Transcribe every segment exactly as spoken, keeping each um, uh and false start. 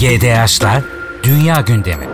G D H'la Dünya Gündemi.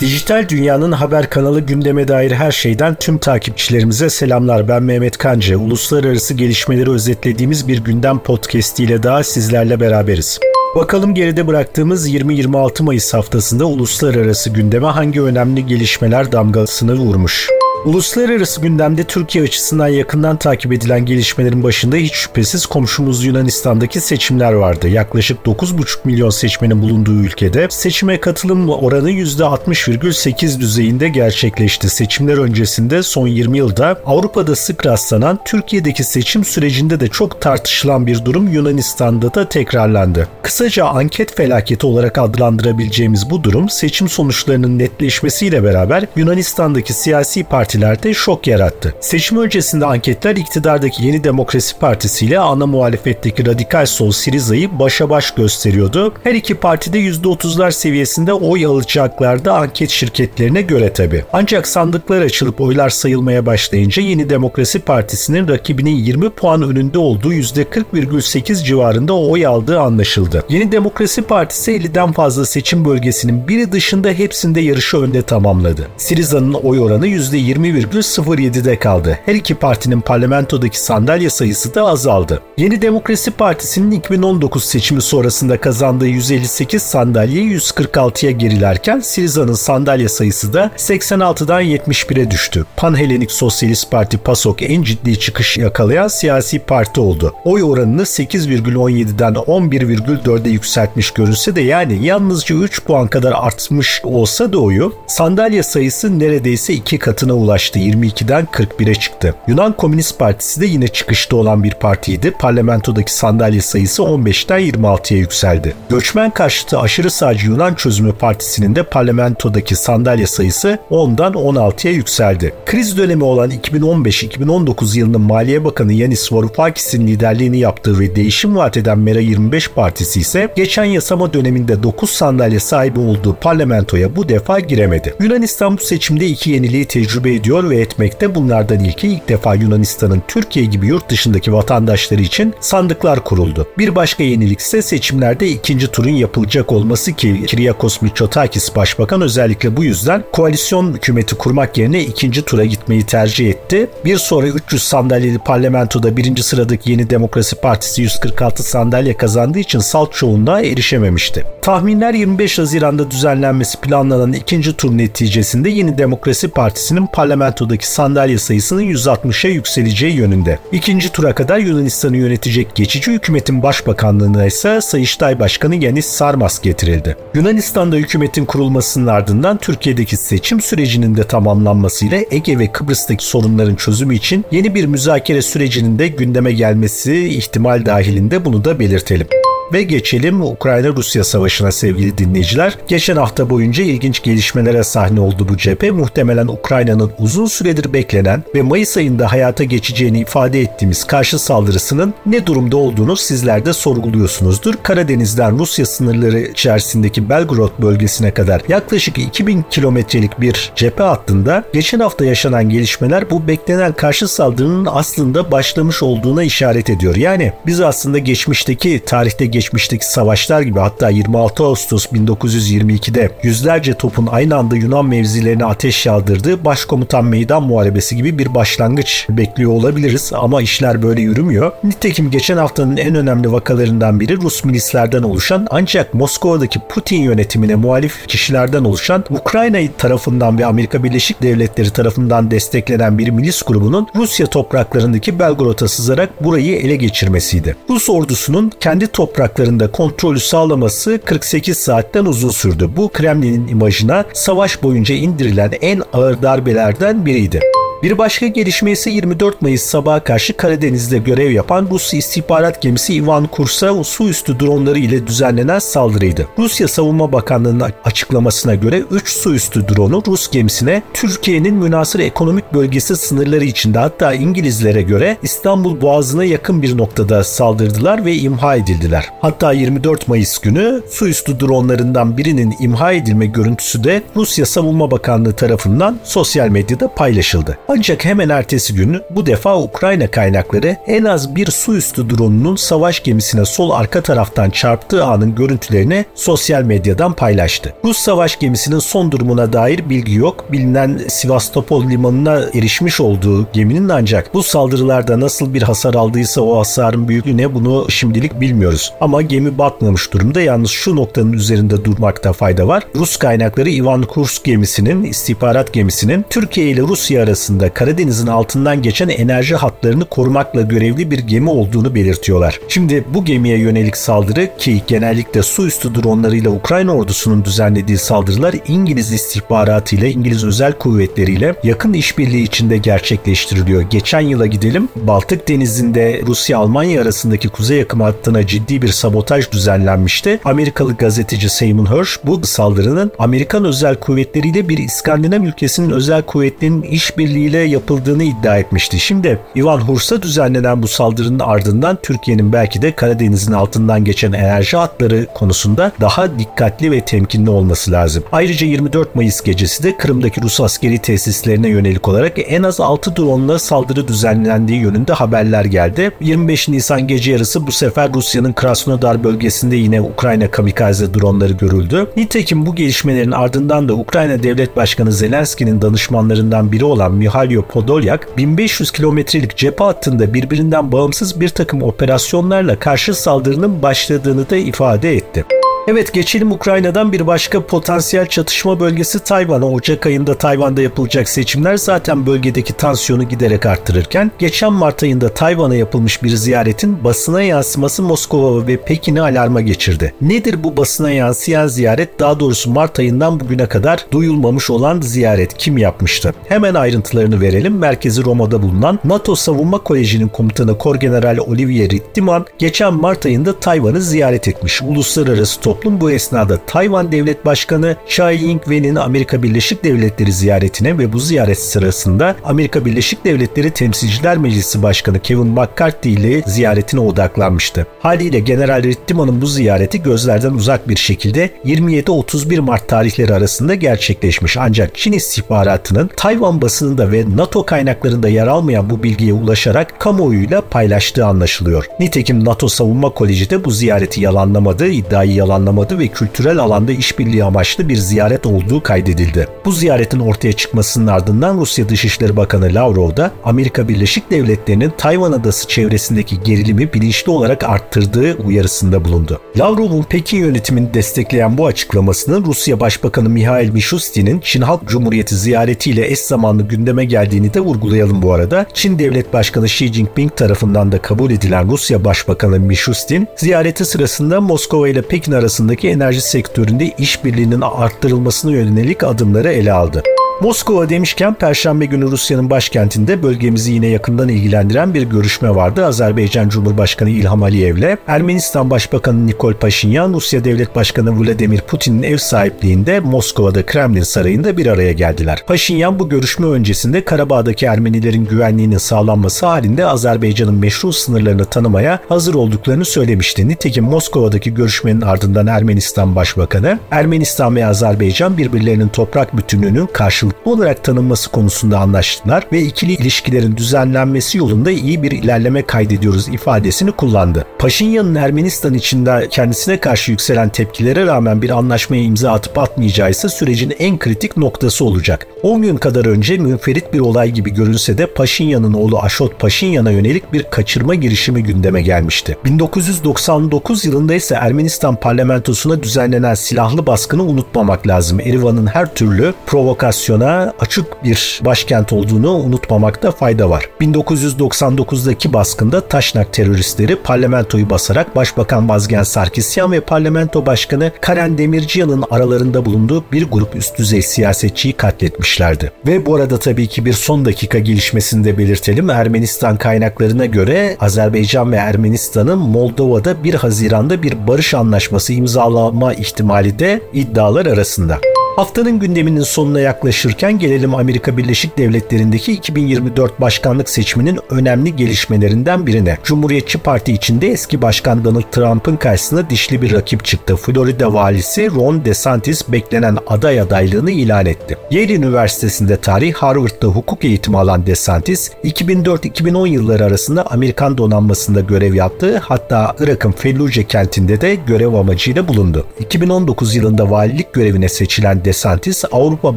Dijital Dünya'nın haber kanalı gündeme dair her şeyden tüm takipçilerimize selamlar. Ben Mehmet Kancı. Uluslararası gelişmeleri özetlediğimiz bir gündem podcastiyle daha sizlerle beraberiz. Bakalım geride bıraktığımız yirmi yirmi altı Mayıs haftasında uluslararası gündeme hangi önemli gelişmeler damgasını vurmuş? Uluslararası gündemde Türkiye açısından yakından takip edilen gelişmelerin başında hiç şüphesiz komşumuz Yunanistan'daki seçimler vardı. Yaklaşık dokuz buçuk milyon seçmenin bulunduğu ülkede seçime katılım oranı yüzde altmış virgül sekiz düzeyinde gerçekleşti. Seçimler öncesinde son yirmi yılda Avrupa'da sık rastlanan, Türkiye'deki seçim sürecinde de çok tartışılan bir durum Yunanistan'da da tekrarlandı. Kısaca anket felaketi olarak adlandırabileceğimiz bu durum, seçim sonuçlarının netleşmesiyle beraber Yunanistan'daki siyasi parti partilerde şok yarattı. Seçim öncesinde anketler iktidardaki Yeni Demokrasi Partisi ile ana muhalefetteki radikal sol Siriza'yı başa baş gösteriyordu. Her iki partide yüzde otuzlar seviyesinde oy alacaklardı anket şirketlerine göre tabi. Ancak sandıklar açılıp oylar sayılmaya başlayınca Yeni Demokrasi Partisi'nin rakibinin yirmi puan önünde olduğu yüzde kırk virgül sekiz civarında oy aldığı anlaşıldı. Yeni Demokrasi Partisi elliden fazla seçim bölgesinin biri dışında hepsinde yarışı önde tamamladı. Siriza'nın oy oranı yüzde yirmi virgül sıfır yedi'de kaldı. Her iki partinin parlamentodaki sandalye sayısı da azaldı. Yeni Demokrasi Partisi'nin iki bin on dokuz seçimi sonrasında kazandığı yüz elli sekiz sandalye yüz kırk altıya gerilerken Siriza'nın sandalye sayısı da seksen altıdan yetmiş bire düştü. Panhellenik Sosyalist Parti PASOK en ciddi çıkış yakalayan siyasi parti oldu. Oy oranını sekiz virgül on yedi'den on bir virgül dört'e yükseltmiş görünse de, yani yalnızca üç puan kadar artmış olsa da oyu, sandalye sayısı neredeyse iki katı ulaştı. yirmi ikiden kırk bire çıktı. Yunan Komünist Partisi de yine çıkışta olan bir partiydi. Parlamentodaki sandalye sayısı on beşten yirmi altıya yükseldi. Göçmen karşıtı aşırı sağcı Yunan Çözümü Partisi'nin de parlamentodaki sandalye sayısı ondan on altıya yükseldi. Kriz dönemi olan iki bin on beş iki bin on dokuz yılının Maliye Bakanı Yanis Varoufakis'in liderliğini yaptığı ve değişim vaat eden Mera yirmi beş partisi ise geçen yasama döneminde dokuz sandalye sahibi olduğu parlamentoya bu defa giremedi. Yunanistan bu seçimde iki yeniliği tecrübe tecrübe ediyor ve etmekte. Bunlardan ilki, ilk defa Yunanistan'ın Türkiye gibi yurt dışındaki vatandaşları için sandıklar kuruldu. Bir başka yenilik ise seçimlerde ikinci turun yapılacak olması ki Kiriakos Mitsotakis Başbakan özellikle bu yüzden koalisyon hükümeti kurmak yerine ikinci tura gitmeyi tercih etti. Bir sonra üç yüz sandalyeli parlamentoda birinci sıradaki Yeni Demokrasi Partisi yüz kırk altı sandalye kazandığı için salt çoğunluğa erişememişti. Tahminler yirmi beş Haziran'da düzenlenmesi planlanan ikinci tur neticesinde Yeni Demokrasi Partisi parlamentodaki sandalye sayısının yüz altmışa yükseleceği yönünde. İkinci tura kadar Yunanistan'ı yönetecek geçici hükümetin başbakanlığına ise Sayıştay Başkanı Yeni Sarmas getirildi. Yunanistan'da hükümetin kurulmasının ardından Türkiye'deki seçim sürecinin de tamamlanmasıyla Ege ve Kıbrıs'taki sorunların çözümü için yeni bir müzakere sürecinin de gündeme gelmesi ihtimal dahilinde, bunu da belirtelim. Ve geçelim Ukrayna-Rusya savaşına sevgili dinleyiciler. Geçen hafta boyunca ilginç gelişmelere sahne oldu bu cephe. Muhtemelen Ukrayna'nın uzun süredir beklenen ve Mayıs ayında hayata geçeceğini ifade ettiğimiz karşı saldırısının ne durumda olduğunu sizler de sorguluyorsunuzdur. Karadeniz'den Rusya sınırları içerisindeki Belgorod bölgesine kadar yaklaşık iki bin kilometrelik bir cephe hattında geçen hafta yaşanan gelişmeler bu beklenen karşı saldırının aslında başlamış olduğuna işaret ediyor. Yani biz aslında geçmişteki, tarihte geçmişteki geçmişteki savaşlar gibi, hatta yirmi altı Ağustos bin dokuz yüz yirmi iki'de yüzlerce topun aynı anda Yunan mevzilerine ateş yağdırdığı Başkomutan Meydan Muharebesi gibi bir başlangıç bekliyor olabiliriz ama işler böyle yürümüyor. Nitekim geçen haftanın en önemli vakalarından biri Rus milislerden oluşan ancak Moskova'daki Putin yönetimine muhalif kişilerden oluşan, Ukrayna tarafından ve Amerika Birleşik Devletleri tarafından desteklenen bir milis grubunun Rusya topraklarındaki Belgorod'a sızarak burayı ele geçirmesiydi. Rus ordusunun kendi topraklarında kontrolü sağlaması kırk sekiz saatten uzun sürdü. Bu Kremlin'in imajına savaş boyunca indirilen en ağır darbelerden biriydi. Bir başka gelişme ise yirmi dört Mayıs sabaha karşı Karadeniz'de görev yapan Rus istihbarat gemisi Ivan Khurs'a su üstü dronları ile düzenlenen saldırıydı. Rusya Savunma Bakanlığı'nın açıklamasına göre üç su üstü dronu Rus gemisine Türkiye'nin münhasır ekonomik bölgesi sınırları içinde, hatta İngilizlere göre İstanbul Boğazı'na yakın bir noktada saldırdılar ve imha edildiler. Hatta yirmi dört Mayıs günü su üstü dronlarından birinin imha edilme görüntüsü de Rusya Savunma Bakanlığı tarafından sosyal medyada paylaşıldı. Ancak hemen ertesi gün bu defa Ukrayna kaynakları en az bir su üstü drone'unun savaş gemisine sol arka taraftan çarptığı anın görüntülerini sosyal medyadan paylaştı. Rus savaş gemisinin son durumuna dair bilgi yok. Bilinen Sivastopol limanına erişmiş olduğu geminin ancak bu saldırılarda nasıl bir hasar aldıysa o hasarın büyüklüğü ne bunu şimdilik bilmiyoruz. Ama gemi batmamış durumda. Yalnız şu noktanın üzerinde durmakta fayda var. Rus kaynakları Ivan Khurs gemisinin, istihbarat gemisinin Türkiye ile Rusya arasında Karadeniz'in altından geçen enerji hatlarını korumakla görevli bir gemi olduğunu belirtiyorlar. Şimdi bu gemiye yönelik saldırı ki genellikle su üstü dronlarıyla Ukrayna ordusunun düzenlediği saldırılar İngiliz istihbaratı ile İngiliz özel kuvvetleriyle yakın işbirliği içinde gerçekleştiriliyor. Geçen yıla gidelim. Baltık Denizi'nde Rusya-Almanya arasındaki kuzey yakım hattına ciddi bir sabotaj düzenlenmişti. Amerikalı gazeteci Simon Hirsch bu saldırının Amerikan özel kuvvetleriyle bir İskandinav ülkesinin özel kuvvetlerinin işbirliğiyle yapıldığını iddia etmişti. Şimdi Ivan Khurs'a düzenlenen bu saldırının ardından Türkiye'nin belki de Karadeniz'in altından geçen enerji hatları konusunda daha dikkatli ve temkinli olması lazım. Ayrıca yirmi dört Mayıs gecesi de Kırım'daki Rus askeri tesislerine yönelik olarak en az altı drone'la saldırı düzenlendiği yönünde haberler geldi. yirmi beş Nisan gece yarısı bu sefer Rusya'nın Krasnodar bölgesinde yine Ukrayna kamikaze drone'ları görüldü. Nitekim bu gelişmelerin ardından da Ukrayna Devlet Başkanı Zelenski'nin danışmanlarından biri olan Mihai Kalyo Podolyak, bin beş yüz kilometrelik cephe hattında birbirinden bağımsız bir takım operasyonlarla karşı saldırının başladığını da ifade etti. Evet, geçelim Ukrayna'dan bir başka potansiyel çatışma bölgesi Tayvan'a. Ocak ayında Tayvan'da yapılacak seçimler zaten bölgedeki tansiyonu giderek arttırırken geçen Mart ayında Tayvan'a yapılmış bir ziyaretin basına yansıması Moskova ve Pekin'i alarma geçirdi. Nedir bu basına yansıyan ziyaret? Daha doğrusu Mart ayından bugüne kadar duyulmamış olan ziyaret kim yapmıştı? Hemen ayrıntılarını verelim. Merkezi Roma'da bulunan NATO Savunma Koleji'nin komutanı Korgeneral Olivier Rittimann geçen Mart ayında Tayvan'ı ziyaret etmiş. Uluslararası toplum bu esnada Tayvan Devlet Başkanı Tsai Ing-wen'in Amerika Birleşik Devletleri ziyaretine ve bu ziyaret sırasında Amerika Birleşik Devletleri Temsilciler Meclisi Başkanı Kevin McCarthy ile ziyaretine odaklanmıştı. Haliyle General Rittiman'ın bu ziyareti gözlerden uzak bir şekilde yirmi yedi otuz bir Mart tarihleri arasında gerçekleşmiş. Ancak Çin istihbaratının Tayvan basınında ve NATO kaynaklarında yer almayan bu bilgiye ulaşarak kamuoyuyla paylaştığı anlaşılıyor. Nitekim NATO Savunma Koleji de bu ziyareti yalanlamadı, iddiayı yalanlamadı. anlamadı ve kültürel alanda işbirliği amaçlı bir ziyaret olduğu kaydedildi. Bu ziyaretin ortaya çıkmasının ardından Rusya Dışişleri Bakanı Lavrov da Amerika Birleşik Devletleri'nin Tayvan adası çevresindeki gerilimi bilinçli olarak arttırdığı uyarısında bulundu. Lavrov'un Pekin yönetimini destekleyen bu açıklamasının Rusya Başbakanı Mihail Mishustin'in Çin Halk Cumhuriyeti ziyaretiyle eş zamanlı gündeme geldiğini de vurgulayalım bu arada. Çin Devlet Başkanı Xi Jinping tarafından da kabul edilen Rusya Başbakanı Mishustin ziyareti sırasında Moskova ile Pekin arasındaki enerji sektöründe işbirliğinin arttırılmasına yönelik adımları ele aldı. Moskova demişken Perşembe günü Rusya'nın başkentinde bölgemizi yine yakından ilgilendiren bir görüşme vardı. Azerbaycan Cumhurbaşkanı İlham Aliyev'le Ermenistan Başbakanı Nikol Paşinyan, Rusya Devlet Başkanı Vladimir Putin'in ev sahipliğinde Moskova'da Kremlin Sarayı'nda bir araya geldiler. Paşinyan bu görüşme öncesinde Karabağ'daki Ermenilerin güvenliğinin sağlanması halinde Azerbaycan'ın meşru sınırlarını tanımaya hazır olduklarını söylemişti. Nitekim Moskova'daki görüşmenin ardından Ermenistan Başbakanı, Ermenistan ve Azerbaycan birbirlerinin toprak bütünlüğünün karşılığı olarak tanınması konusunda anlaştılar ve ikili ilişkilerin düzenlenmesi yolunda iyi bir ilerleme kaydediyoruz ifadesini kullandı. Paşinyan'ın Ermenistan içinde kendisine karşı yükselen tepkilere rağmen bir anlaşmaya imza atıp atmayacağı ise sürecin en kritik noktası olacak. on gün kadar önce münferit bir olay gibi görünse de Paşinyan'ın oğlu Aşot Paşinyan'a yönelik bir kaçırma girişimi gündeme gelmişti. bin dokuz yüz doksan dokuz yılında ise Ermenistan parlamentosuna düzenlenen silahlı baskını unutmamak lazım. Erivan'ın her türlü provokasyonu açık bir başkent olduğunu unutmamakta fayda var. bin dokuz yüz doksan dokuzdaki baskında Taşnak teröristleri parlamentoyu basarak Başbakan Vazgen Sarkisyan ve parlamento başkanı Karen Demirciyan'ın aralarında bulunduğu bir grup üst düzey siyasetçiyi katletmişlerdi. Ve bu arada tabii ki bir son dakika gelişmesini de belirtelim. Ermenistan kaynaklarına göre Azerbaycan ve Ermenistan'ın Moldova'da bir Haziran'da bir barış anlaşması imzalama ihtimali de iddialar arasında. Haftanın gündeminin sonuna yaklaşırken gelelim Amerika Birleşik Devletleri'ndeki iki bin yirmi dört başkanlık seçiminin önemli gelişmelerinden birine. Cumhuriyetçi Parti içinde eski başkan Donald Trump'ın karşısına dişli bir rakip çıktı. Florida valisi Ron DeSantis beklenen aday adaylığını ilan etti. Yale Üniversitesi'nde tarih, Harvard'da hukuk eğitimi alan DeSantis, iki bin dört iki bin on yılları arasında Amerikan donanmasında görev yaptı, hatta Irak'ın Felluce kentinde de görev amacıyla bulundu. iki bin on dokuz yılında valilik görevine seçilen DeSantis, Avrupa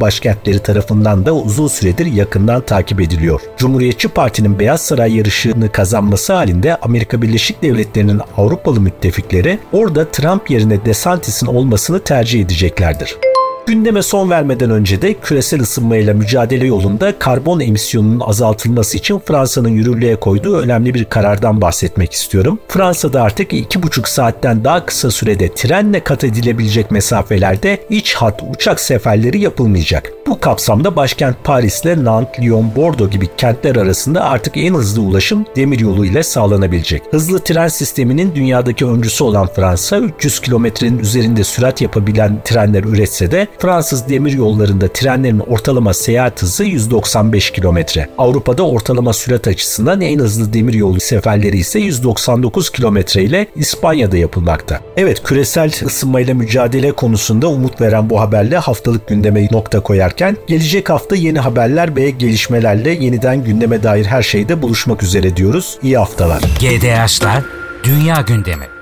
başkentleri tarafından da uzun süredir yakından takip ediliyor. Cumhuriyetçi Parti'nin Beyaz Saray yarışını kazanması halinde Amerika Birleşik Devletleri'nin Avrupalı müttefikleri orada Trump yerine DeSantis'in olmasını tercih edeceklerdir. Gündeme son vermeden önce de küresel ısınmayla mücadele yolunda karbon emisyonunun azaltılması için Fransa'nın yürürlüğe koyduğu önemli bir karardan bahsetmek istiyorum. Fransa'da artık iki buçuk saatten daha kısa sürede trenle kat edilebilecek mesafelerde iç hat uçak seferleri yapılmayacak. Bu kapsamda başkent Paris'le Nantes, Lyon, Bordeaux gibi kentler arasında artık en hızlı ulaşım demiryolu ile sağlanabilecek. Hızlı tren sisteminin dünyadaki öncüsü olan Fransa, üç yüz kilometrenin üzerinde sürat yapabilen trenler üretse de Fransız demir yollarında trenlerin ortalama seyahat hızı yüz doksan beş kilometre. Avrupa'da ortalama sürat açısından en hızlı demir yolu seferleri ise yüz doksan dokuz kilometre ile İspanya'da yapılmakta. Evet, küresel ısınmayla mücadele konusunda umut veren bu haberle haftalık gündeme nokta koyarken gelecek hafta yeni haberler ve gelişmelerle yeniden gündeme dair her şeyde buluşmak üzere diyoruz. İyi haftalar. G D H'lar Dünya Gündemi.